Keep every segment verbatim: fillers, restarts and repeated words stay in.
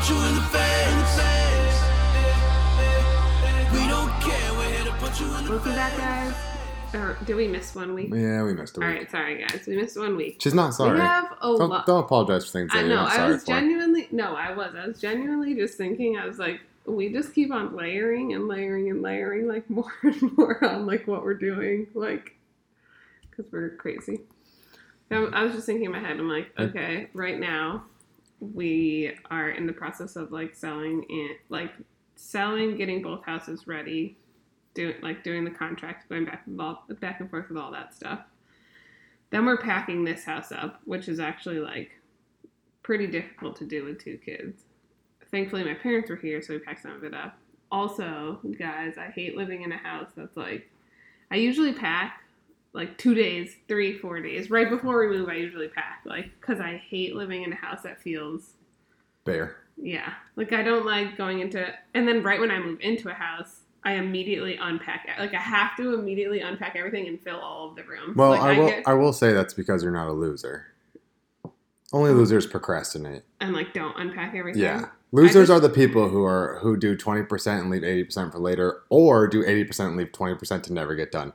punch you in the face. We don't care, we're here to punch you in the face. We'll do that, guys. Or did we miss one week? Yeah, we missed a week. All right, sorry, guys. We missed one week. She's not sorry. We have a don't, lo- don't apologize for things that I know, you're not sorry I was for. genuinely... No, I was. I was genuinely just thinking, I was like, we just keep on layering and layering and layering, like, more and more on, like, what we're doing, like, because we're crazy. I was just thinking in my head, I'm like, okay, right now, we are in the process of, like, selling, and like, selling, getting both houses ready, doing, like, doing the contract, going back and, all, back and forth with all that stuff. Then we're packing this house up, which is actually, like, pretty difficult to do with two kids. Thankfully, my parents were here, so we packed some of it up. Also, guys, I hate living in a house that's, like, I usually pack, like, two days, three, four days. Right before we move, I usually pack, like, because I hate living in a house that feels... bare. Yeah. Like, I don't like going into... And then right when I move into a house, I immediately unpack... Like, I have to immediately unpack everything and fill all of the rooms. Well, like, I, I, will, get... I will say that's because you're not a loser. Only losers procrastinate. And, like, don't unpack everything. Yeah. Losers just, are the people who are who do twenty percent and leave eighty percent for later, or do eighty percent and leave twenty percent to never get done.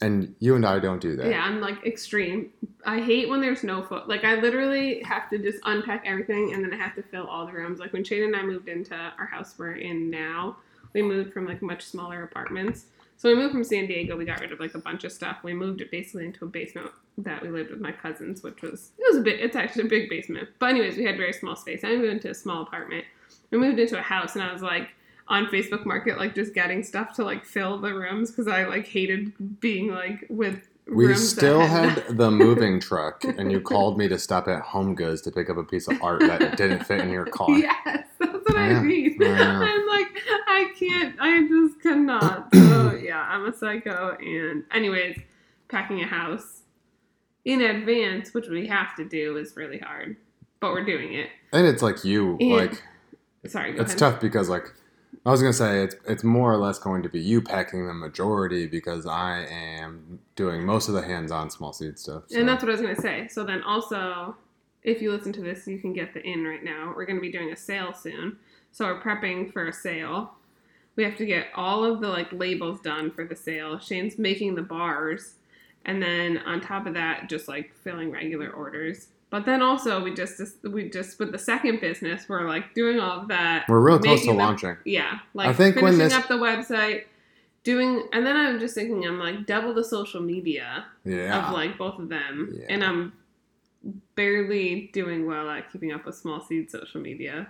And you and I don't do that. Yeah, I'm, like, extreme. I hate when there's no foot. Like, I literally have to just unpack everything, and then I have to fill all the rooms. Like, when Shane and I moved into our house we're in now, we moved from, like, much smaller apartments. So we moved from San Diego. We got rid of, like, a bunch of stuff. We moved it basically into a basement that we lived with my cousins, which was, it was a bit, it's actually a big basement. But anyways, we had very small space. I moved into a small apartment. We moved into a house, and I was, like, on Facebook Market, like, just getting stuff to, like, fill the rooms because I, like, hated being, like, with we rooms. We still had, had the moving truck, and you called me to stop at Home Goods to pick up a piece of art that didn't fit in your car. Yes, that's what yeah. I mean. Yeah. I'm, like, I can't, I just cannot. So, yeah, I'm a psycho. And anyways, packing a house in advance, which we have to do, is really hard. But we're doing it. And it's like you, and, like... Sorry, go It's ahead. Tough because, like, I was going to say it's it's more or less going to be you packing the majority because I am doing most of the hands-on small seed stuff. So. And that's what I was going to say. So then also, if you listen to this, you can get the in right now. We're going to be doing a sale soon. So we're prepping for a sale. We have to get all of the, like, labels done for the sale. Shane's making the bars. And then on top of that, just, like, filling regular orders. But then also, we just, we just with the second business, we're, like, doing all of that. We're real close to them, launching. Yeah. Like, I think finishing this... up the website, doing... And then I'm just thinking, I'm, like, double the social media yeah. of, like, both of them. Yeah. And I'm barely doing well at keeping up with small seed social media.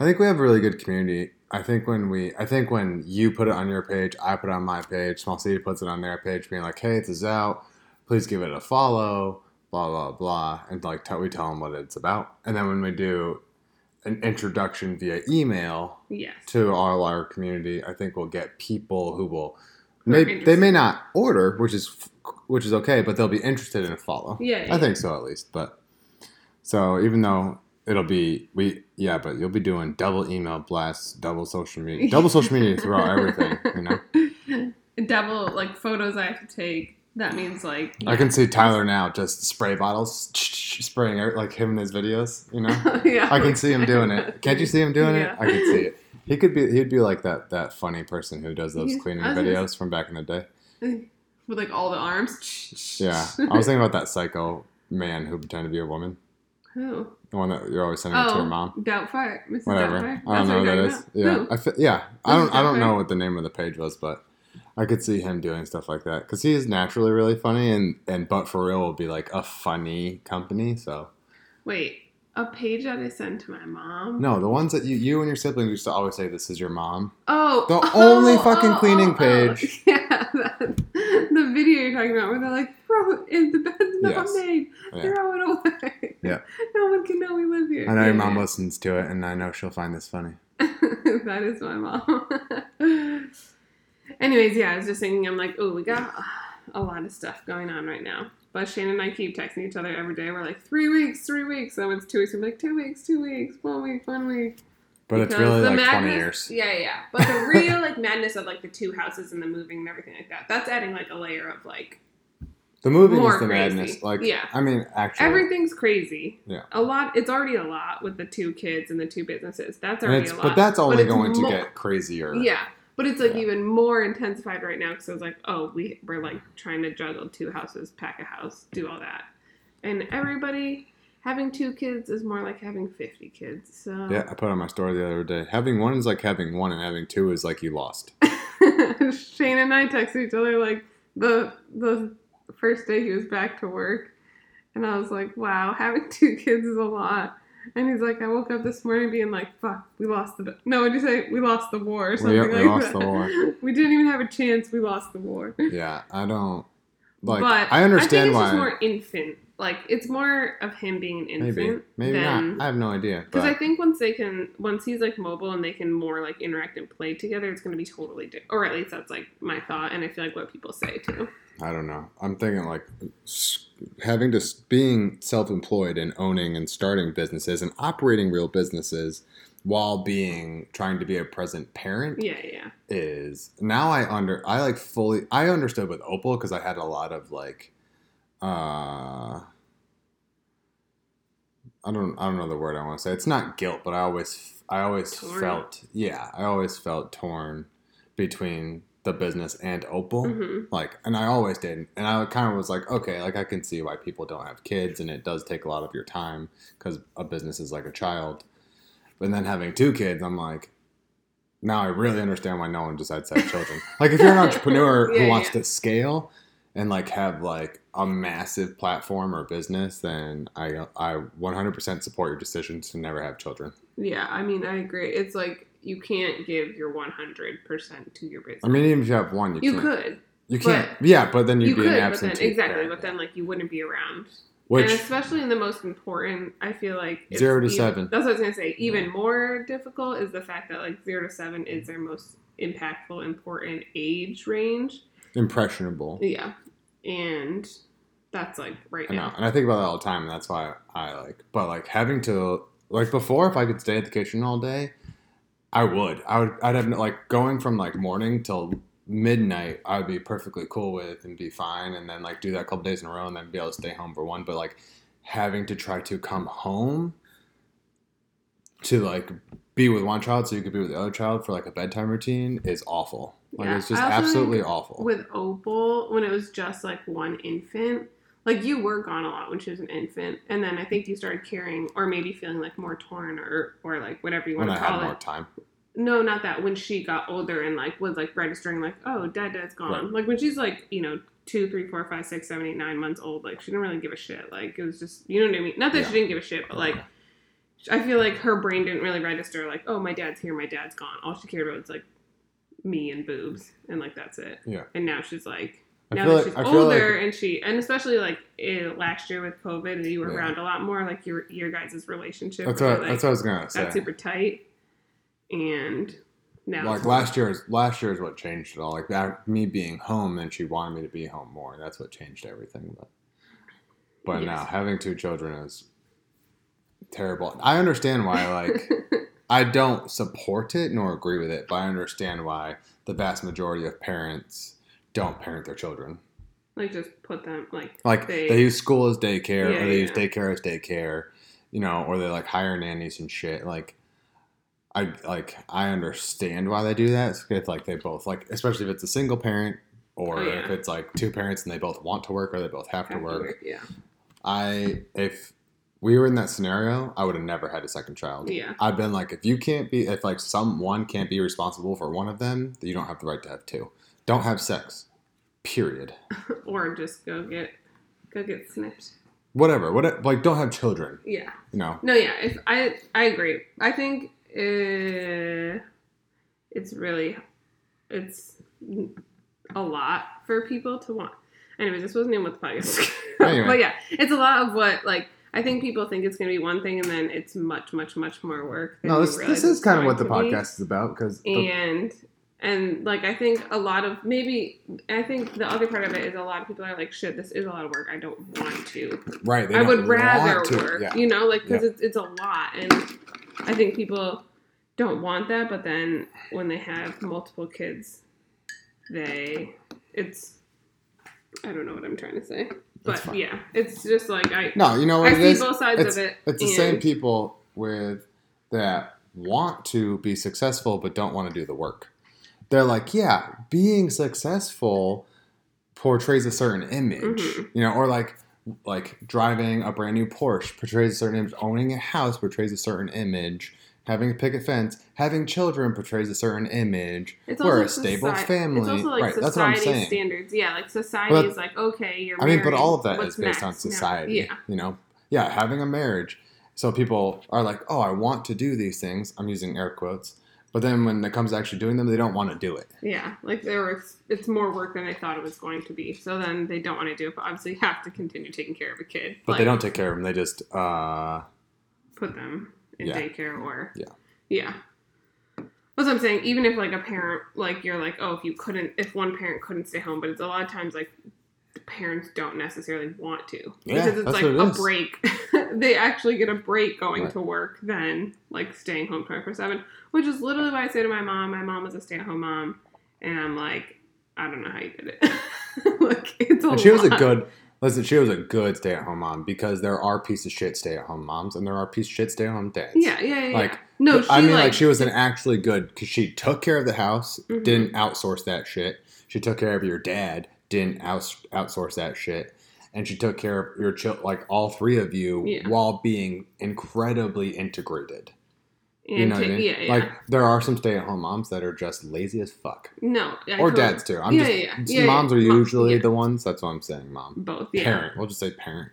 I think we have a really good community. I think when we, I think when you put it on your page, I put it on my page, Small City puts it on their page, being like, hey, this is out. Please give it a follow, blah, blah, blah. And like, tell, we tell them what it's about. And then when we do an introduction via email yes. to all our community, I think we'll get people who will, may, they may not order, which is, which is okay, but they'll be interested in a follow. Yeah, yeah I think yeah. so at least. But so even though. It'll be, we yeah, but you'll be doing double email blasts, double social media, double social media throughout everything, you know? Double, like, photos I have to take. That means, like... Yeah. I can see Tyler now just spray bottles, spraying, like, him in his videos, you know? yeah, I can see him doing it. Can't you see him doing yeah. it? I can see it. He could be, he'd be like that, that funny person who does those cleaning videos from back in the day. With, like, all the arms. Yeah. I was thinking about that psycho man who pretended to be a woman. Who? The one that you're always sending oh, it to your mom. Doubtfire. Missus Whatever. Doubtfire. I don't That's know what that is. About. Yeah. I fi- yeah. I don't I don't know what the name of the page was, but I could see him doing stuff like that. Because he is naturally really funny, and, and But For Real will be like a funny company, so. Wait. A page that I send to my mom? No, the ones that you, you and your siblings used to always say, this is your mom. Oh. The oh, only fucking oh, cleaning oh, page. Oh. Yeah. That, the video you're talking about where they're like, bro, the bed's not yes. made. Yeah. Throw it away. Yeah. No one can know we live here. I know yeah. your mom listens to it, and I know she'll find this funny. That is my mom. Anyways, yeah, I was just thinking, I'm like, oh, we got a lot of stuff going on right now. But Shane and I keep texting each other every day. We're like, three weeks, three weeks. So it's two weeks. We're like, two weeks, two weeks, one week, one week. But because it's really like madness, twenty years. Yeah, yeah. But the real like madness of like the two houses and the moving and everything like that, that's adding like a layer of like The moving is the crazy. Madness. Like, yeah. I mean, actually. Everything's crazy. Yeah. A lot. It's already a lot with the two kids and the two businesses. That's already a lot. But that's only but going mo- to get crazier. Yeah. But it's, like, yeah. even more intensified right now because I was like, oh, we, we're, like, trying to juggle two houses, pack a house, do all that. And everybody having two kids is more like having fifty kids. So yeah, I put on my story the other day. Having one is like having one, and having two is like you lost. Shane and I texted each other, like, the the... first day he was back to work, and I was like, wow, having two kids is a lot. And he's like, I woke up this morning being like, fuck, we lost the no what'd you say we lost the war or something. Well, yep, like we lost that. The war. We didn't even have a chance, we lost the war. Yeah, I don't like but I understand I think it's why it's more infant, like it's more of him being an infant. Maybe maybe than, not I have no idea, because I think once they can once he's like mobile and they can more like interact and play together, it's going to be totally different, or at least that's like my thought, and I feel like what people say too. I don't know. I'm thinking like having to being self-employed and owning and starting businesses and operating real businesses while being trying to be a present parent. Yeah, yeah. Is now I under I like fully I understood with Opal because I had a lot of like uh I don't I don't know the word I want to say. It's not guilt, but I always I always torn. felt yeah I always felt torn between the business and Opal, mm-hmm. like, and I always did, and I kind of was like, okay, like I can see why people don't have kids, and it does take a lot of your time because a business is like a child. But then having two kids, I'm like, now I really understand why no one decides to have children. Like, if you're an entrepreneur yeah, who wants yeah. to scale and like have like a massive platform or business, then I I one hundred percent support your decision to never have children. Yeah, I mean, I agree. It's like, you can't give your one hundred percent to your business. I mean, even if you have one, you, you can't. You could. You can't. Yeah, but then you'd you be could, an absentee. But then, exactly, parent. But then, like, you wouldn't be around. Which, and especially in the most important, I feel like... It's zero to even, seven. That's what I was going to say. Even yeah. more difficult is the fact that, like, zero to seven is their most impactful, important age range. Impressionable. Yeah. And that's, like, right I now. I know. And I think about that all the time, and that's why I, like... But, like, having to... Like, before, if I could stay at the kitchen all day... I would. I would. I'd have like going from like morning till midnight. I would be perfectly cool with and be fine, and then like do that a couple days in a row, and then be able to stay home for one. But like having to try to come home to like be with one child so you could be with the other child for like a bedtime routine is awful. Like yeah. it's just absolutely awful. With Opal, when it was just like one infant. Like, you were gone a lot when she was an infant, and then I think you started caring, or maybe feeling, like, more torn, or, or like, whatever you want to call it. When I had more time. No, not that. When she got older and, like, was, like, registering, like, oh, dad, dad's gone. Right. Like, when she's, like, you know, two, three, four, five, six, seven, eight, nine months old, like, she didn't really give a shit. Like, it was just, you know what I mean? Not that yeah. she didn't give a shit, but, like, I feel like her brain didn't really register, like, oh, my dad's here, my dad's gone. All she cared about was, like, me and boobs, and, like, that's it. Yeah. And now she's, like... Now that like, she's I older like, and she, and especially like it, last year with COVID and you were yeah. around a lot more, like your, your guys' relationship. That's what, like, that's what I was going to say. That's super tight. And now. Like last year is, last year is what changed it all. Like that, me being home and she wanted me to be home more. That's what changed everything. But, but yes. now having two children is terrible. I understand why, like, I don't support it nor agree with it, but I understand why the vast majority of parents don't parent their children. Like, just put them, like... Like, they, they use school as daycare, yeah, or they yeah. use daycare as daycare, you know, or they, like, hire nannies and shit. Like, I like I understand why they do that. It's if, like, they both, like, especially if it's a single parent, or oh, yeah. if it's, like, two parents and they both want to work, or they both have, have to work. To work yeah. I, if we were in that scenario, I would have never had a second child. Yeah. I've been, like, if you can't be, if, like, someone can't be responsible for one of them, you don't have the right to have two. Don't have sex, period. Or just go get, go get snipped. Whatever, what like don't have children. Yeah. You know. No, yeah. If I, I agree. I think uh, it's really, it's a lot for people to want. Anyways, this wasn't even with the podcast. Anyway. But yeah, it's a lot of what like. I think people think it's going to be one thing, and then it's much, much, much more work. Than no, this, this is kind of what the podcast is about, because and. The- And, like, I think a lot of, maybe, I think the other part of it is a lot of people are like, shit, this is a lot of work. I don't want to. Right. They I would rather work, yeah. you know, like, because yeah. it's, it's a lot. And I think people don't want that, but then when they have multiple kids, they, it's, I don't know what I'm trying to say. But yeah, it's just like I no, you know what I it see is? both sides it's, of it. It's the same people with that want to be successful but don't want to do the work. They're like, yeah, being successful portrays a certain image, mm-hmm. you know, or like like driving a brand new Porsche portrays a certain image, owning a house portrays a certain image, having a picket fence, having children portrays a certain image. It's We're a stable soci- family. It's also like right, that's what I'm saying. Standards. Yeah, like society that, is like, okay, you're I married. I mean, but all of that What's is based next? on society. No. Yeah. You know? Yeah, having a marriage. So people are like, oh, I want to do these things. I'm using air quotes. But then when it comes to actually doing them, they don't want to do it. Yeah, like there was, it's more work than they thought it was going to be. So then they don't want to do it, but obviously have to continue taking care of a kid. But like, they don't take care of them. They just uh, put them in yeah. daycare or yeah yeah that's what I'm saying. Even if like a parent, like you're like, oh, if you couldn't if one parent couldn't stay home, but it's a lot of times like the parents don't necessarily want to yeah, because it's like it a is. break. They actually get a break going right. to work than like staying home twenty-four seven, which is literally what I say to my mom. My mom was a stay-at-home mom, and I'm like, I don't know how you did it. Like it's a and she lot. was a good Listen, she was a good stay-at-home mom because there are piece of shit stay-at-home moms and there are piece of shit stay-at-home dads. Yeah, yeah, yeah. Like, no, she, I mean, like, like she was an actually good because she took care of the house, mm-hmm. didn't outsource that shit. She took care of your dad, didn't outs- outsource that shit, and she took care of your child, like all three of you, yeah. while being incredibly integrated. You know what I mean? Yeah, yeah. Like, there are some stay-at-home moms that are just lazy as fuck. No. I or dads, too. I'm yeah, just, yeah, yeah. Yeah, moms yeah. are usually Mom, yeah. the ones. That's what I'm saying, mom. Both, yeah. Parent. We'll just say parent.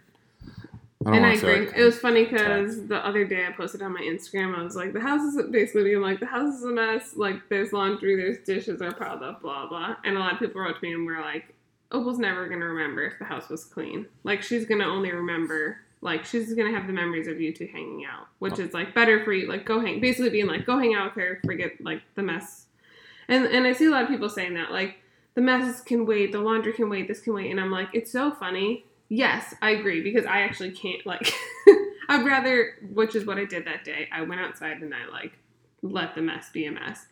I don't and I agree. Like it was funny because the other day I posted on my Instagram, I was like, the house is basically being like, the house is a mess. Like, there's laundry, there's dishes are piled up, blah, blah. And a lot of people wrote to me and were like, Opal's never going to remember if the house was clean. Like, she's going to only remember... Like, she's going to have the memories of you two hanging out, which is, like, better for you. Like, go hang. Basically being, like, go hang out with her. Forget, like, the mess. And and I see a lot of people saying that. Like, the mess can wait. The laundry can wait. This can wait. And I'm like, it's so funny. Yes, I agree. Because I actually can't, like, I'd rather, which is what I did that day. I went outside and I, like, let the mess be a mess.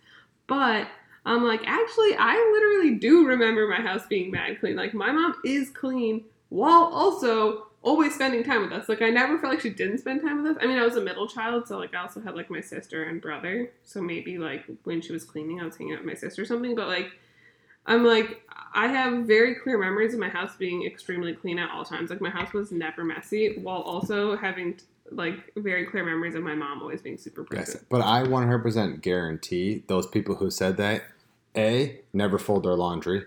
But I'm like, actually, I literally do remember my house being mad clean. Like, my mom is clean while also... always spending time with us. Like, I never felt like she didn't spend time with us. I mean, I was a middle child, so, like, I also had, like, my sister and brother. So maybe, like, when she was cleaning, I was hanging out with my sister or something. But, like, I'm, like, I have very clear memories of my house being extremely clean at all times. Like, my house was never messy, while also having, like, very clear memories of my mom always being super present. Yes, but I one hundred percent guarantee those people who said that, A, never fold their laundry.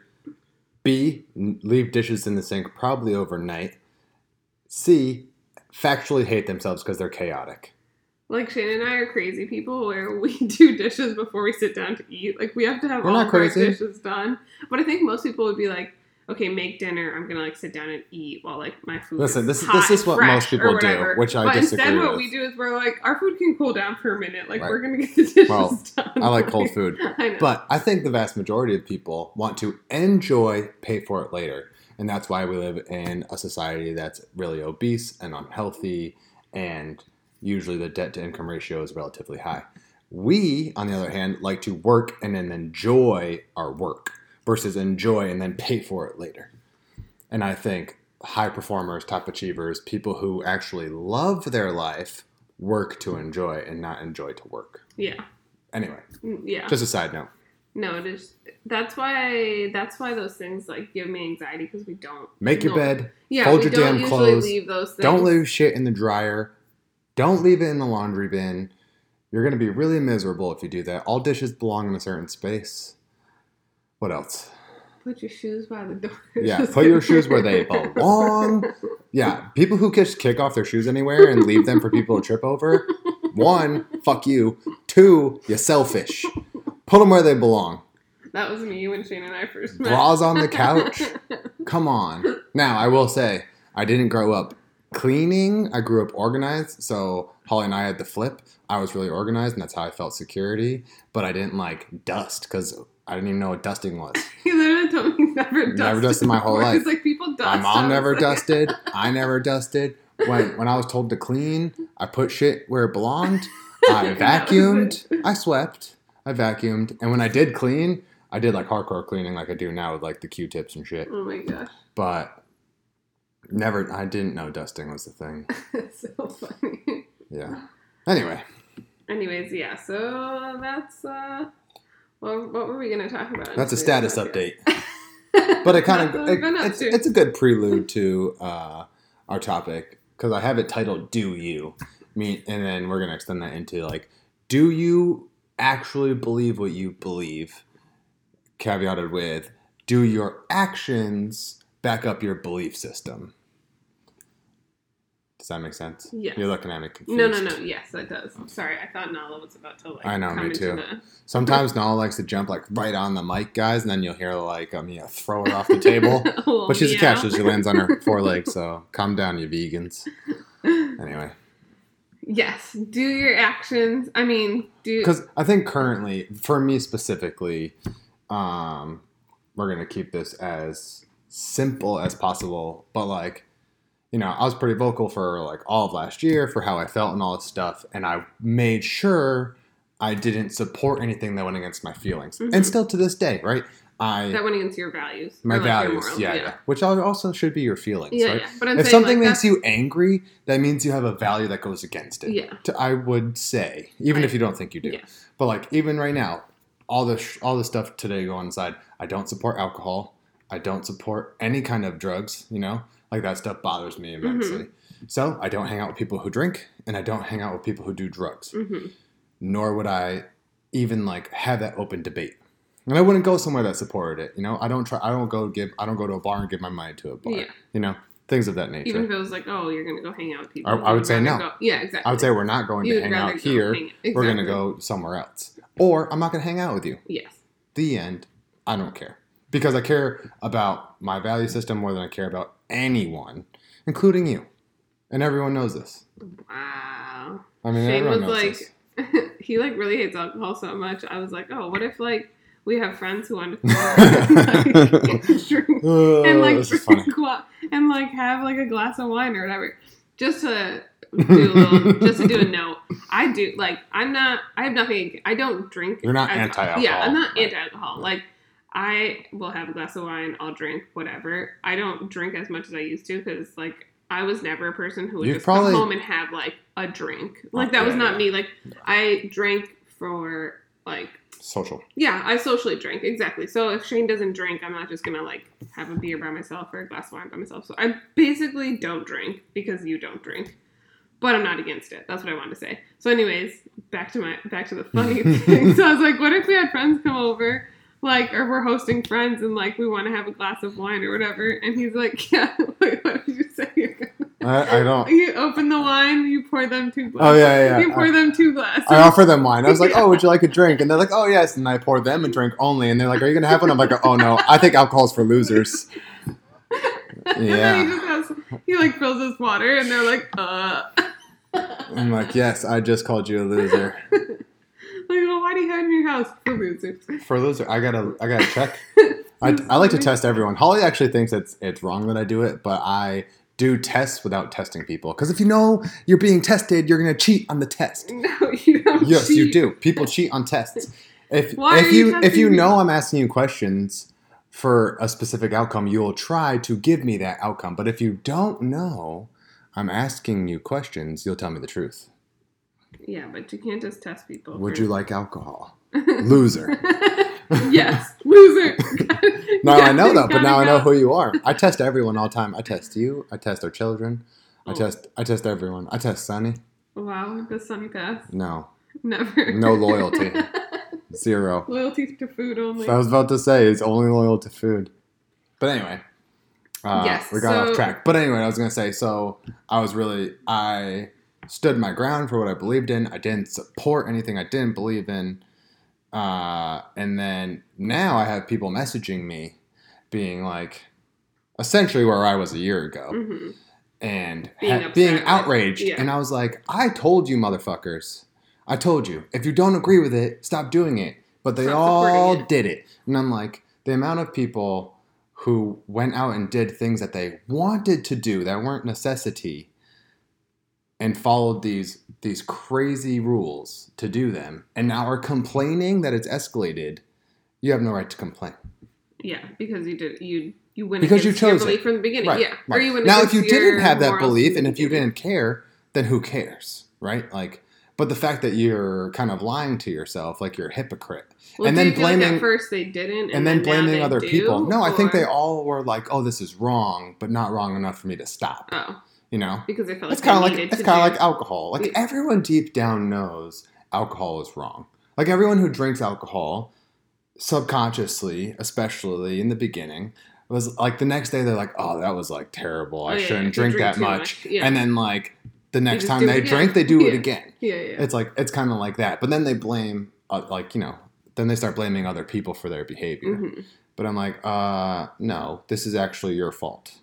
B, leave dishes in the sink probably overnight. C, factually hate themselves because they're chaotic. Like, Shane and I are crazy people where we do dishes before we sit down to eat. Like, we have to have We're all of our dishes done. But I think most people would be like, okay, make dinner. I'm going to, like, sit down and eat while, like, my food Listen, is Listen, this, this is what most people do, which I but disagree with. But instead what we do is we're like, our food can cool down for a minute. Like, right. we're going to get the dishes well, done. I like cold food. I know. But I think the vast majority of people want to enjoy, pay for it later. And that's why we live in a society that's really obese and unhealthy, and usually the debt-to-income ratio is relatively high. We, on the other hand, like to work and then enjoy our work versus enjoy and then pay for it later. And I think high performers, top achievers, people who actually love their life work to enjoy and not enjoy to work. Yeah. Anyway. Yeah. Just a side note. No, it is. That's why. That's why those things like give me anxiety because we don't make your bed. Yeah, fold your damn clothes. Leave those things. Don't leave shit in the dryer. Don't leave it in the laundry bin. You're gonna be really miserable if you do that. All dishes belong in a certain space. What else? Put your shoes by the door. Yeah, put your shoes where they belong. Yeah, people who just kick off their shoes anywhere and leave them for people to trip over. One, fuck you. Two, you're selfish. Put them where they belong. That was me when Shane and I first met. Bras on the couch. Come on. Now, I will say, I didn't grow up cleaning. I grew up organized. So, Holly and I had the flip. I was really organized, and that's how I felt security. But I didn't like dust because I didn't even know what dusting was. He literally told me he's never dusted. Never dusted my whole before. life. He's like, people dust. My mom never like... dusted. I never dusted. When, when I was told to clean, I put shit where it belonged. I vacuumed. I swept. I vacuumed, and when I did clean, I did like hardcore cleaning like I do now with like the Q-tips and shit. Oh my gosh. But never, I didn't know dusting was a thing. That's so funny. Yeah. Anyway. Anyways, yeah. So that's, uh, well, what were we going to talk about? That's a status update. But it kind of, it, it's, it's a good prelude to uh, our topic, because I have it titled, Do You? Me, and then we're going to extend that into, like, do you actually believe what you believe? Caveated with, do your actions back up your belief system? Does that make sense? Yes. You're looking at me confused. No, no, no. Yes, that does. I'm sorry. I thought Nala was about to, like, I know, me too. The... Sometimes Nala likes to jump, like, right on the mic, guys, and then you'll hear, like, um, you know, throw it off the table. Well, but she's yeah. a cat, so she lands on her forelegs, so calm down, you vegans. Anyway. Yes. Do your actions. I mean, do... Because I think currently, for me specifically, um, we're going to keep this as simple as possible, but, like, you know, I was pretty vocal for, like, all of last year for how I felt and all that stuff. And I made sure I didn't support anything that went against my feelings. Mm-hmm. And still to this day, right? I That went against your values. My values, like yeah, yeah, yeah. Which also should be your feelings, yeah, right? Yeah. But I'm if saying, something like, makes you angry, that means you have a value that goes against it. Yeah. To, I would say, even I, if you don't think you do. Yeah. But, like, even right now, all the sh- all the stuff today going inside, I don't support alcohol. I don't support any kind of drugs, you know? Like, that stuff bothers me immensely. Mm-hmm. So I don't hang out with people who drink, and I don't hang out with people who do drugs. Mm-hmm. Nor would I even, like, have that open debate. And I wouldn't go somewhere that supported it. You know, I don't try. I don't go give. I don't go to a bar and give my mind to a bar. Yeah. You know, things of that nature. Even if it was like, oh, you're gonna go hang out with people. I, I would say no. Go, yeah, exactly. I would say we're not going you to hang out here. Hang, exactly. We're gonna go somewhere else, or I'm not gonna hang out with you. Yes. The end. I don't care, because I care about my value system more than I care about anyone, including you, and everyone knows this. Wow. I mean, Shane everyone was knows like, this. He like really hates alcohol so much. I was like, oh, what if like we have friends who want to like, drink oh, and like drink gla- and like have like a glass of wine or whatever. Just to do a little, just to do a note. I do like I'm not. I have nothing. I don't drink. You're not alcohol. Anti-alcohol. Yeah, I'm not right. anti-alcohol. Right. Like. I will have a glass of wine, I'll drink, whatever. I don't drink as much as I used to because, like, I was never a person who would You'd just probably... come home and have, like, a drink. Like, that yeah, was not yeah. me. Like, yeah. I drank for, like... Social. Yeah, I socially drink, exactly. So if Shane doesn't drink, I'm not just going to, like, have a beer by myself or a glass of wine by myself. So I basically don't drink because you don't drink. But I'm not against it. That's what I wanted to say. So anyways, back to my back to the funny thing. So I was like, what if we had friends come over... Like, or we're hosting friends and, like, we want to have a glass of wine or whatever. And he's like, yeah, like, what did you say? I, I don't. You open the wine, you pour them two glasses. Oh, yeah, yeah. You pour I, them two glasses. I offer them wine. I was like, yeah. oh, would you like a drink? And they're like, oh, yes. And I pour them a drink only. And they're like, are you going to have one? I'm like, oh, no. I think alcohol's for losers. Yeah. And then he just has, he, like, fills his water. And they're like, uh. I'm like, yes, I just called you a loser. Like, well, why do you have in your house? For losers. For losers. I gotta, I gotta check. I, I like to test everyone. Holly actually thinks it's it's wrong that I do it, but I do tests without testing people. Because if you know you're being tested, you're gonna cheat on the test. No, you don't. Yes, cheat. You do. People cheat on tests. If why if are you, you testing if you know people? I'm asking you questions for a specific outcome, you'll try to give me that outcome. But if you don't know I'm asking you questions, you'll tell me the truth. Yeah, but you can't just test people. Would you like alcohol? Loser. Yes, loser. Now I know that, but now I know who you are. I test everyone all the time. I test you. I test our children. I oh. test I test everyone. I test Sunny. Wow, does Sunny pass? No. Never. No loyalty. Zero. Loyalty to food only. So I was about to say, it's only loyal to food. But anyway. Uh, yes. We got so... off track. But anyway, I was going to say, so I was really, I... stood my ground for what I believed in. I didn't support anything I didn't believe in. Uh, and then now I have people messaging me being like essentially where I was a year ago. Mm-hmm. And being, ha- being outraged. Yeah. And I was like, I told you motherfuckers. I told you. If you don't agree with it, stop doing it. But they stop all did it. And I'm like, the amount of people who went out and did things that they wanted to do that weren't necessity and followed these these crazy rules to do them, and now are complaining that it's escalated. You have no right to complain. Yeah, because you did you You went because against you chose your belief it. From the beginning. Right. Yeah. Right. Or you went now, if you didn't have that belief and if you didn't care, then who cares, right? Like, but the fact that you're kind of lying to yourself, like you're a hypocrite, well, and then blaming like at first they didn't, and, and then, then blaming other do, people. No, or? I think they all were like, "Oh, this is wrong, but not wrong enough for me to stop." Oh, you know, because they felt it's like kind of like it's kind of like alcohol. Like yeah. Everyone deep down knows alcohol is wrong. Like everyone who drinks alcohol, subconsciously, especially in the beginning, was like the next day they're like, "Oh, that was like terrible. I oh, yeah, shouldn't yeah. drink, drink that much." much. Yeah. And then like. The next time they drink, they do it again. Yeah, yeah. It's like it's kind of like that. But then they blame, uh, like you know, then they start blaming other people for their behavior. Mm-hmm. But I'm like, uh, no, this is actually your fault.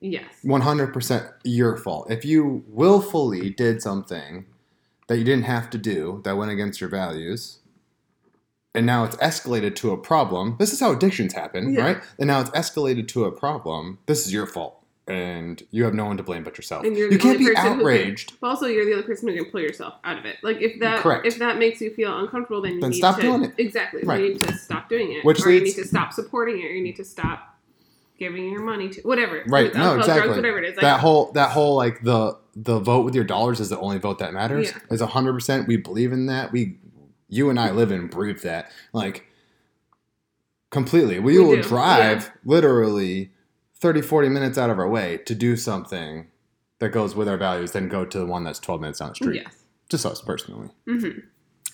Yes, one hundred percent your fault. If you willfully did something that you didn't have to do that went against your values, and now it's escalated to a problem. This is how addictions happen, yeah. right? And now it's escalated to a problem. This is your fault. And you have no one to blame but yourself. And you're the you can't be outraged. Can, also, you're the other person who can pull yourself out of it. Like if that Correct. if that makes you feel uncomfortable, then you then need stop to doing it. Exactly. Right. You need to stop doing it, Which or leads, you need to stop supporting it, or you need to stop giving your money to whatever. Right. It's no, exactly. Drugs, whatever it is. Like, that whole that whole like the the vote with your dollars is the only vote that matters. Yeah. Is a hundred percent. We believe in that. We, you and I live and breathe that. Like completely. We, we will do. drive yeah. literally. thirty, forty minutes out of our way to do something that goes with our values than go to the one that's twelve minutes down the street. Yes. Just us personally. Mm-hmm.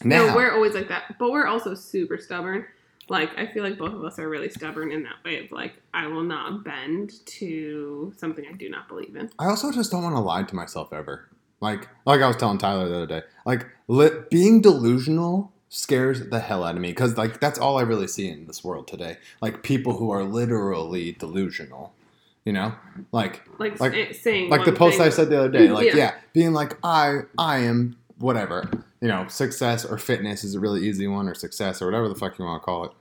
Now, no, we're always like that. But we're also super stubborn. Like, I feel like both of us are really stubborn in that way of like, I will not bend to something I do not believe in. I also just don't want to lie to myself ever. Like, like I was telling Tyler the other day, like li- being delusional scares the hell out of me because like, that's all I really see in this world today. Like people who are literally delusional. You know, like, like, like, saying like the post thing. I said the other day, like, yeah. yeah, being like, I, I am whatever, you know, success or fitness is a really easy one or success or whatever the fuck you want to call it.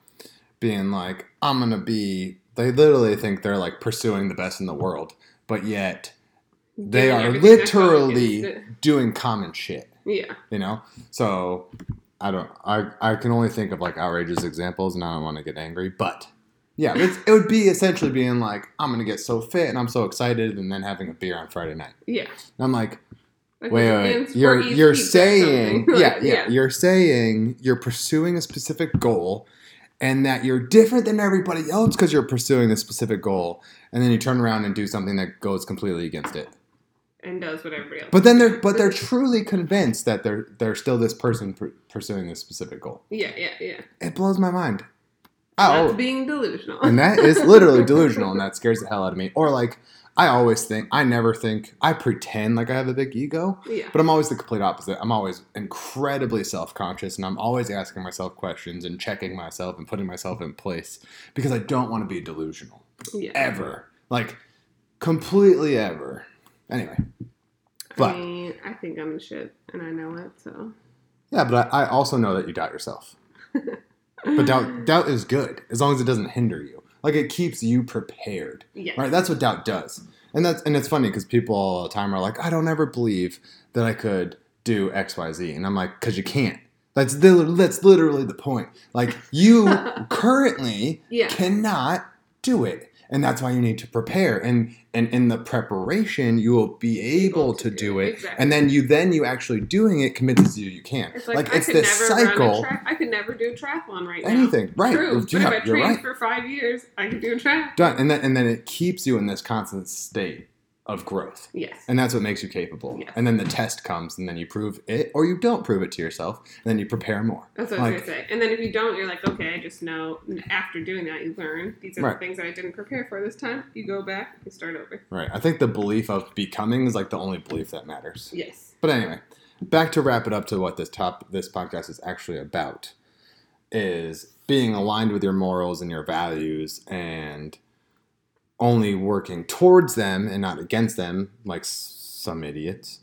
Being like, I'm going to be, they literally think they're like pursuing the best in the world, but yet they yeah, are literally doing common shit. Yeah. You know? So I don't, I, I can only think of like outrageous examples and I don't want to get angry, but yeah, it's, it would be essentially being like, I'm going to get so fit and I'm so excited and then having a beer on Friday night. Yeah. And I'm like, like wait, wait, wait. you're, you're saying, yeah, yeah, yeah, you're saying you're pursuing a specific goal and that you're different than everybody else because you're pursuing this specific goal. And then you turn around and do something that goes completely against it. And does what everybody else. But then they're but they're truly convinced that they're they're still this person pr- pursuing this specific goal. Yeah, yeah, yeah. It blows my mind. Oh, that's being delusional. And that is literally delusional, and that scares the hell out of me. Or, like, I always think, I never think, I pretend like I have a big ego, yeah. but I'm always the complete opposite. I'm always incredibly self-conscious, and I'm always asking myself questions and checking myself and putting myself in place because I don't want to be delusional. Yeah. Ever. Like, completely ever. Anyway. But, I mean, I think I'm the shit, and I know it, so. Yeah, but I, I also know that you doubt yourself. But doubt doubt is good as long as it doesn't hinder you. Like it keeps you prepared. Yes. Right? That's what doubt does. And that's and it's funny because people all the time are like, I don't ever believe that I could do X, Y, Z. And I'm like, because you can't. That's li- that's literally the point. Like you currently yeah. cannot do it. And that's why you need to prepare. And and in the preparation, you will be able, able to, to do it. Exactly. And then you then you actually doing it convinces you you can. It's like, like I it's could this never cycle. Tra- I could never do a triathlon right now. Anything, right? True. But yeah, if I trained right. for five years, I could do a triathlon. Done. And then and then it keeps you in this constant state of growth. Yes. And that's what makes you capable. Yes. And then the test comes and then you prove it or you don't prove it to yourself and then you prepare more. That's what like, I was going to say. And then if you don't, you're like, okay, I just know after doing that, you learn. These are right. the things that I didn't prepare for this time. You go back and start over. Right. I think the belief of becoming is like the only belief that matters. Yes. But anyway, back to wrap it up to what this top, this podcast is actually about is being aligned with your morals and your values and only working towards them and not against them, like some idiots.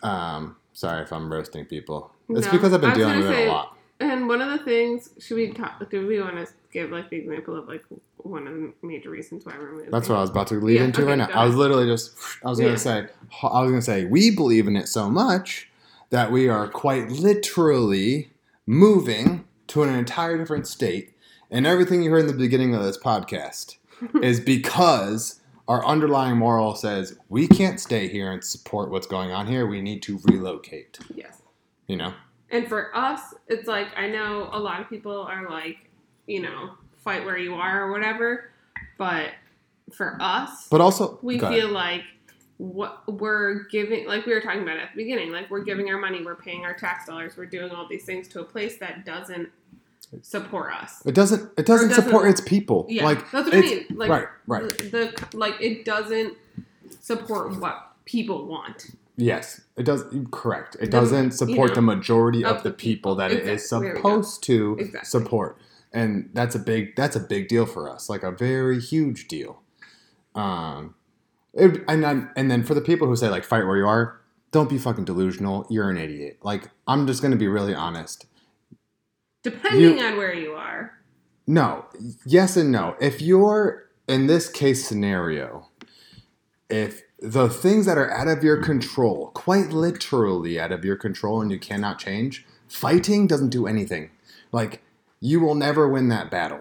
Um, sorry if I'm roasting people. It's no, because I've been dealing with say, it a lot. And one of the things, should we talk, do we want to give like the example of like one of the major reasons why we're moving? That's what I was about to lead yeah, into okay, right now. I was literally just, I was going to yeah. say, I was going to say, we believe in it so much that we are quite literally moving to an entire different state and everything you heard in the beginning of this podcast is because our underlying moral says we can't stay here and support what's going on here. We need to relocate. Yes. You know? And for us, it's like, I know a lot of people are like, you know, fight where you are or whatever. But for us, but also we feel like what we're giving, like we were talking about at the beginning, like we're giving our money, we're paying our tax dollars, we're doing all these things to a place that doesn't support us. It doesn't. It doesn't, it doesn't support its people. Yeah, like, that's what I mean. Like, right, right. The, the like it doesn't support what people want. Yes, it does. Correct. It doesn't support you know, the majority of, of the people that exactly, it is supposed to exactly. support. And that's a big that's a big deal for us, like a very huge deal. Um, it, and I'm, and then for the people who say like fight where you are, don't be fucking delusional. You're an idiot. Like I'm just gonna be really honest. Depending you, on where you are. No, yes and no. If you're in this case scenario, if the things that are out of your control, quite literally out of your control, and you cannot change, fighting doesn't do anything. Like. You will never win that battle,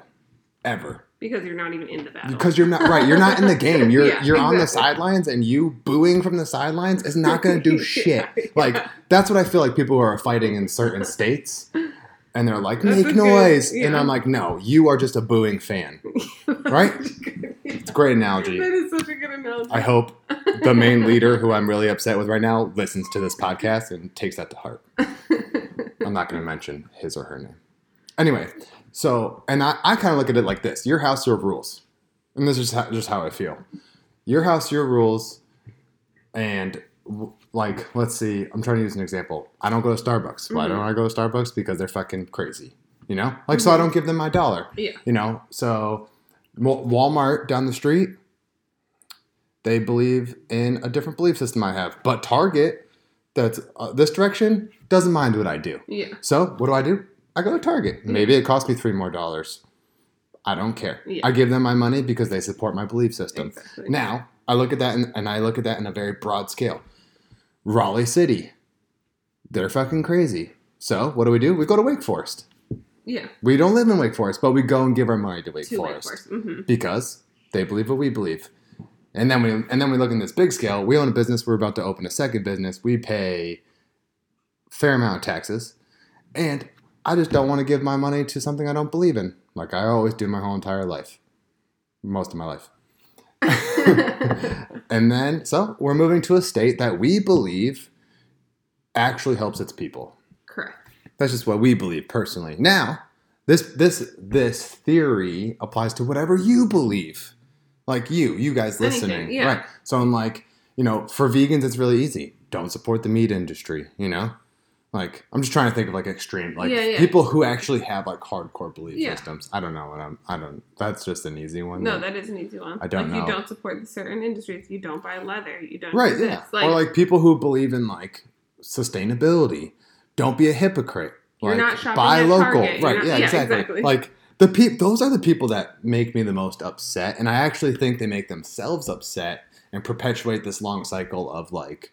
ever. Because you're not even in the battle. Because you're not right. You're not in the game. You're yeah, you're exactly. on the sidelines, and you booing from the sidelines is not going to do shit. yeah, like yeah. That's what I feel like people who are fighting in certain states, and they're like that's make noise, yeah. and I'm like, no, you are just a booing fan, right? yeah. It's a great analogy. That is such a good analogy. I hope the main leader, who I'm really upset with right now, listens to this podcast and takes that to heart. I'm not going to mention his or her name. Anyway, so, and I, I kind of look at it like this. Your house, your rules. And this is how, just how I feel. Your house, your rules. And, like, let's see. I'm trying to use an example. I don't go to Starbucks. Why mm-hmm. don't I go to Starbucks? Because they're fucking crazy. You know? Like, mm-hmm. so I don't give them my dollar. Yeah. You know? So, Walmart down the street, they believe in a different belief system I have. But Target, that's uh, this direction, doesn't mind what I do. Yeah. So, what do I do? I go to Target. Maybe yeah. it costs me three more dollars. I don't care. Yeah. I give them my money because they support my belief system. Exactly. Now, I look at that in, and I look at that in a very broad scale. Raleigh City. They're fucking crazy. So, what do we do? We go to Wake Forest. Yeah. We don't live in Wake Forest, but we go and give our money to Wake to Forest. Wake Forest. Mm-hmm. Because they believe what we believe. And then we and then we look in this big scale. We own a business. We're about to open a second business. We pay a fair amount of taxes. And I just don't want to give my money to something I don't believe in. Like I always do my whole entire life. Most of my life. And then, so we're moving to a state that we believe actually helps its people. Correct. That's just what we believe personally. Now, this this this theory applies to whatever you believe. Like you, you guys listening. Anything, yeah. Right. So I'm like, you know, for vegans, it's really easy. Don't support the meat industry, you know? Like, I'm just trying to think of, like, extreme, like, yeah, yeah. people who actually have, like, hardcore belief yeah. systems. I don't know what I'm, I don't, that's just an easy one. No, that is an easy one. I don't like, know. Like, you don't support certain industries. You don't buy leather. You don't right, do this. Yeah. Like, or, like, people who believe in, like, sustainability. Don't be a hypocrite. Like, you're not shopping buy at local. Target. Right, not, yeah, yeah, exactly. exactly. Like, the pe- those are the people that make me the most upset. And I actually think they make themselves upset and perpetuate this long cycle of, like,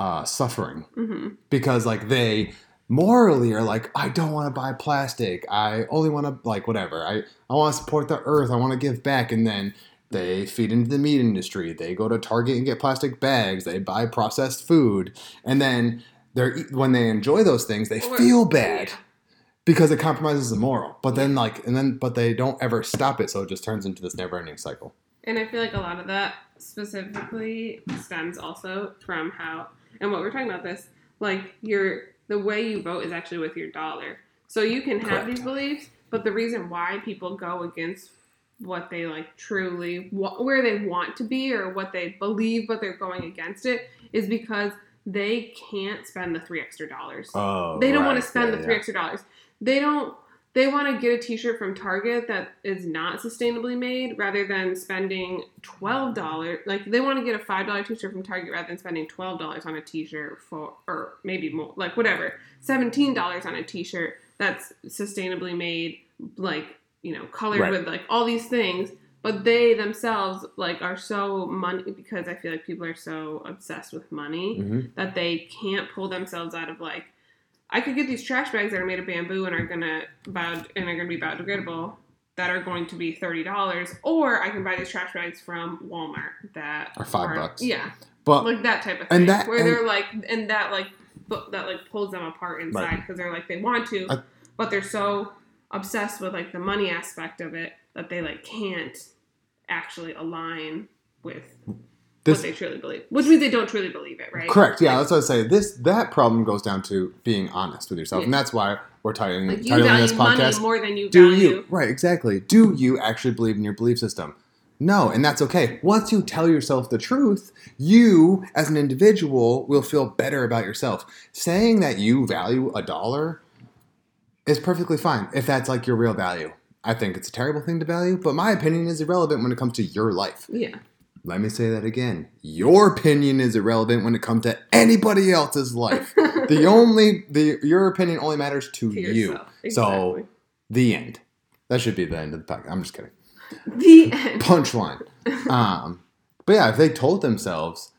Uh, suffering mm-hmm. because like they morally are like, I don't want to buy plastic. I only want to like whatever. I, I want to support the earth. I want to give back. And then they feed into the meat industry. They go to Target and get plastic bags. They buy processed food. And then they're when they enjoy those things, they or, feel bad yeah. because it compromises the moral. But then like and then but they don't ever stop it. So it just turns into this never-ending cycle. And I feel like a lot of that specifically stems also from how. And what we're talking about this, like your the way you vote is actually with your dollar. So you can have Correct. These beliefs, but the reason why people go against what they like truly, wh- where they want to be or what they believe, but they're going against it is because they can't spend the three extra dollars. Oh, they don't right. want to spend yeah, the three yeah. extra dollars. They don't. They want to get a t-shirt from Target that is not sustainably made rather than spending twelve dollars. Like, they want to get a five dollars t-shirt from Target rather than spending twelve dollars on a t-shirt for, or maybe more, like, whatever. seventeen dollars on a t-shirt that's sustainably made, like, you know, colored right. with, like, all these things. But they themselves, like, are so money, because I feel like people are so obsessed with money mm-hmm. that they can't pull themselves out of, like, I could get these trash bags that are made of bamboo and are gonna bio- and are gonna be biodegradable. that are going to be thirty dollars, or I can buy these trash bags from Walmart that are five are, bucks. Yeah. But like that type of thing. And that, where and, they're like, and that like, that like pulls them apart inside because right. they're like, they want to, I, but they're so obsessed with like the money aspect of it that they like can't actually align with this, what they truly believe, which means they don't truly believe it, right? Correct. Yeah, like, that's what I say. This that problem goes down to being honest with yourself, yeah. and that's why we're titling, like you titling this podcast. Money more than you do value. you right? Exactly. Do you actually believe in your belief system? No, and that's okay. Once you tell yourself the truth, you as an individual will feel better about yourself. Saying that you value a dollar is perfectly fine if that's like your real value. I think it's a terrible thing to value, but my opinion is irrelevant when it comes to your life. Yeah. Let me say that again. Your opinion is irrelevant when it comes to anybody else's life. the only the your opinion only matters to, to you. Exactly. So, the end. That should be the end of the podcast. I'm just kidding. The end. Punchline. Um, but yeah, if they told themselves,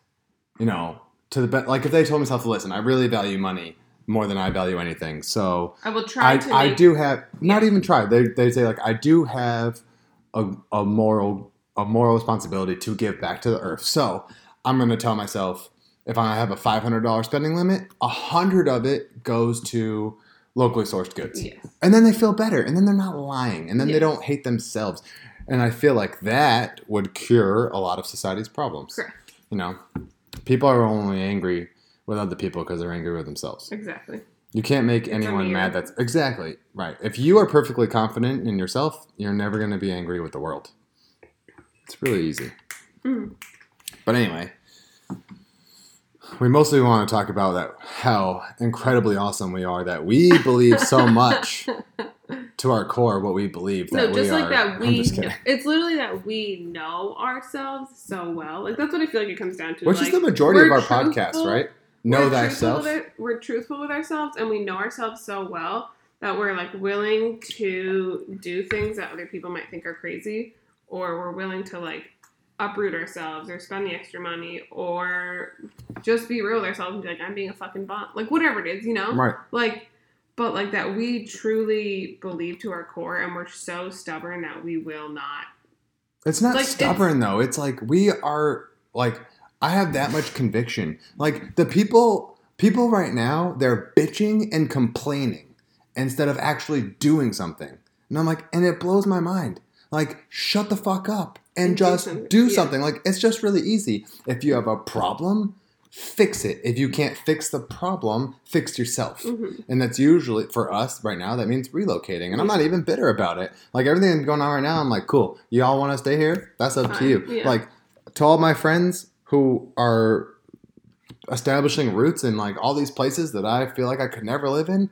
you know, to the be- like if they told themselves, listen, I really value money more than I value anything. So I will try I, to. I make- do have not even try. They they say like I do have a a moral. a moral responsibility to give back to the earth. So I'm going to tell myself if I have a five hundred dollars spending limit, a hundred of it goes to locally sourced goods. Yes. And then they feel better and then they're not lying and then yes. they don't hate themselves. And I feel like that would cure a lot of society's problems. Correct. You know, people are only angry with other people because they're angry with themselves. Exactly. You can't make it's anyone mad. That's exactly right. If you are perfectly confident in yourself, you're never going to be angry with the world. It's really easy. Mm. But anyway, we mostly want to talk about that how incredibly awesome we are that we believe so much to our core what we believe that no, just we like are. That we I'm just kidding. It's literally that we know ourselves so well. Like that's what I feel like it comes down to. Which like, is the majority of our podcasts, right? Know thyself. We're truthful with ourselves and we know ourselves so well that we're like willing to do things that other people might think are crazy. Or we're willing to like uproot ourselves or spend the extra money or just be real with ourselves and be like, I'm being a fucking bum. Like whatever it is, you know? Right. Like, but like that we truly believe to our core and we're so stubborn that we will not. It's not like, stubborn it's, though. It's like we are like, I have that much conviction. Like the people, people right now, they're bitching and complaining instead of actually doing something. And I'm like, and it blows my mind. Like, shut the fuck up and, and just do something. Do something. Yeah. Like, it's just really easy. If you have a problem, fix it. If you can't fix the problem, fix yourself. Mm-hmm. And that's usually, for us right now, that means relocating. And I'm not even bitter about it. Like, everything that's going on right now, I'm like, cool. Y'all want to stay here? That's up Fine. To you. Yeah. Like, to all my friends who are establishing roots in, like, all these places that I feel like I could never live in,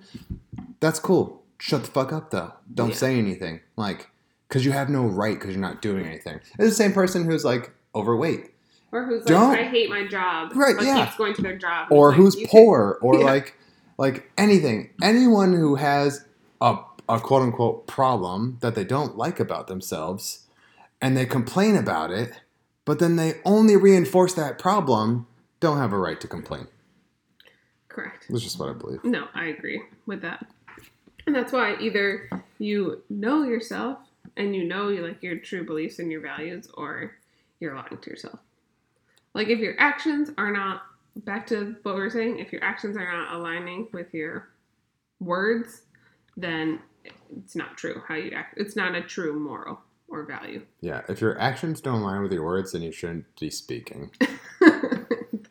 that's cool. Shut the fuck up, though. Don't yeah. say anything. Like... Because you have no right because you're not doing anything. It's the same person who's, like, overweight. Or who's Don't, like, I hate my job. Right, but yeah. keeps going to their job. Or who's like, poor. Can, or, yeah. like, like anything. Anyone who has a, a quote-unquote problem that they don't like about themselves and they complain about it, but then they only reinforce that problem, don't have a right to complain. Correct. That's just what I believe. No, I agree with that. And that's why either you know yourself and you know you like your true beliefs and your values, or you're lying to yourself. Like if your actions are not, back to what we were saying, if your actions are not aligning with your words, then it's not true how you act. It's not a true moral or value. Yeah, if your actions don't align with your words, then you shouldn't be speaking.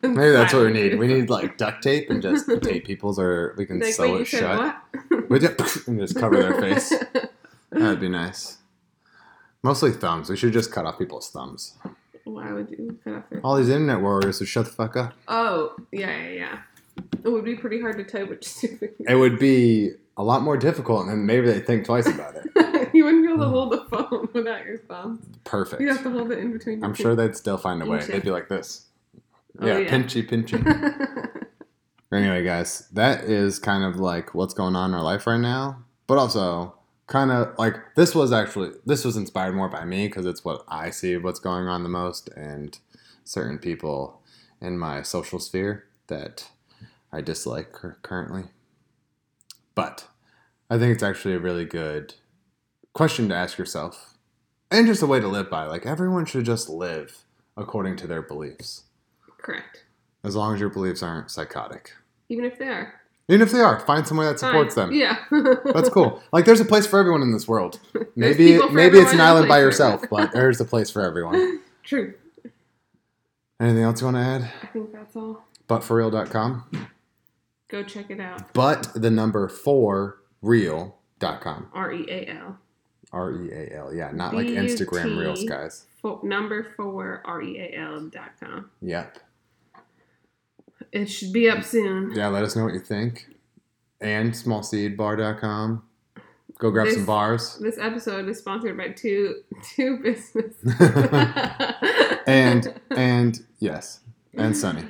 Maybe that's what we need. We need like duct tape and just tape people's, or we can like, sew wait, it you shut. What? We just, and just cover their face. That'd be nice. Mostly thumbs. We should just cut off people's thumbs. Why would you cut off their thumbs? All these internet warriors would shut the fuck up. Oh, yeah, yeah, yeah. It would be pretty hard to type what you're doing. It would be a lot more difficult, and then maybe they'd think twice about it. You wouldn't be able to hold the phone without your thumbs. Perfect. You'd have to hold it in between your I'm feet. Sure they'd still find a way. They'd be like this. Oh, yeah, yeah, pinchy, pinchy. Anyway, guys, that is kind of like what's going on in our life right now, but also... Kind of like this was actually this was inspired more by me because it's what I see what's going on the most and certain people in my social sphere that I dislike currently. But I think it's actually a really good question to ask yourself, and just a way to live by. Like, everyone should just live according to their beliefs. Correct. As long as your beliefs aren't psychotic. Even if they are. Even if they are, find somewhere that supports Fine. them. Yeah. That's cool. Like, there's a place for everyone in this world. Maybe maybe it's an island by yourself, but there's a place for everyone. True. Anything else you want to add? I think that's all. but for real dot com. Go check it out. But the number for real dot com. R E A L. R E A L. Yeah, not like Instagram Reels, guys. Number four, R E A L dot com. Yep. It should be up soon. Yeah, let us know what you think. And small seed bar dot com. Go grab this, some bars. This episode is sponsored by two two businesses. and and yes. And Sunny.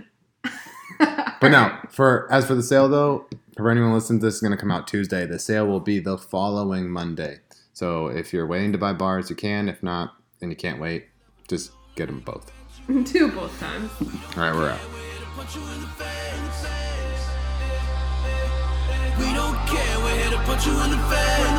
But no, for as for the sale though, for anyone listening, this is gonna come out Tuesday. The sale will be the following Monday. So if you're waiting to buy bars, you can. If not, and you can't wait, just get them both. Do both times. Alright, we're out. Punch you in the face. We don't care, we're here to punch you in the face.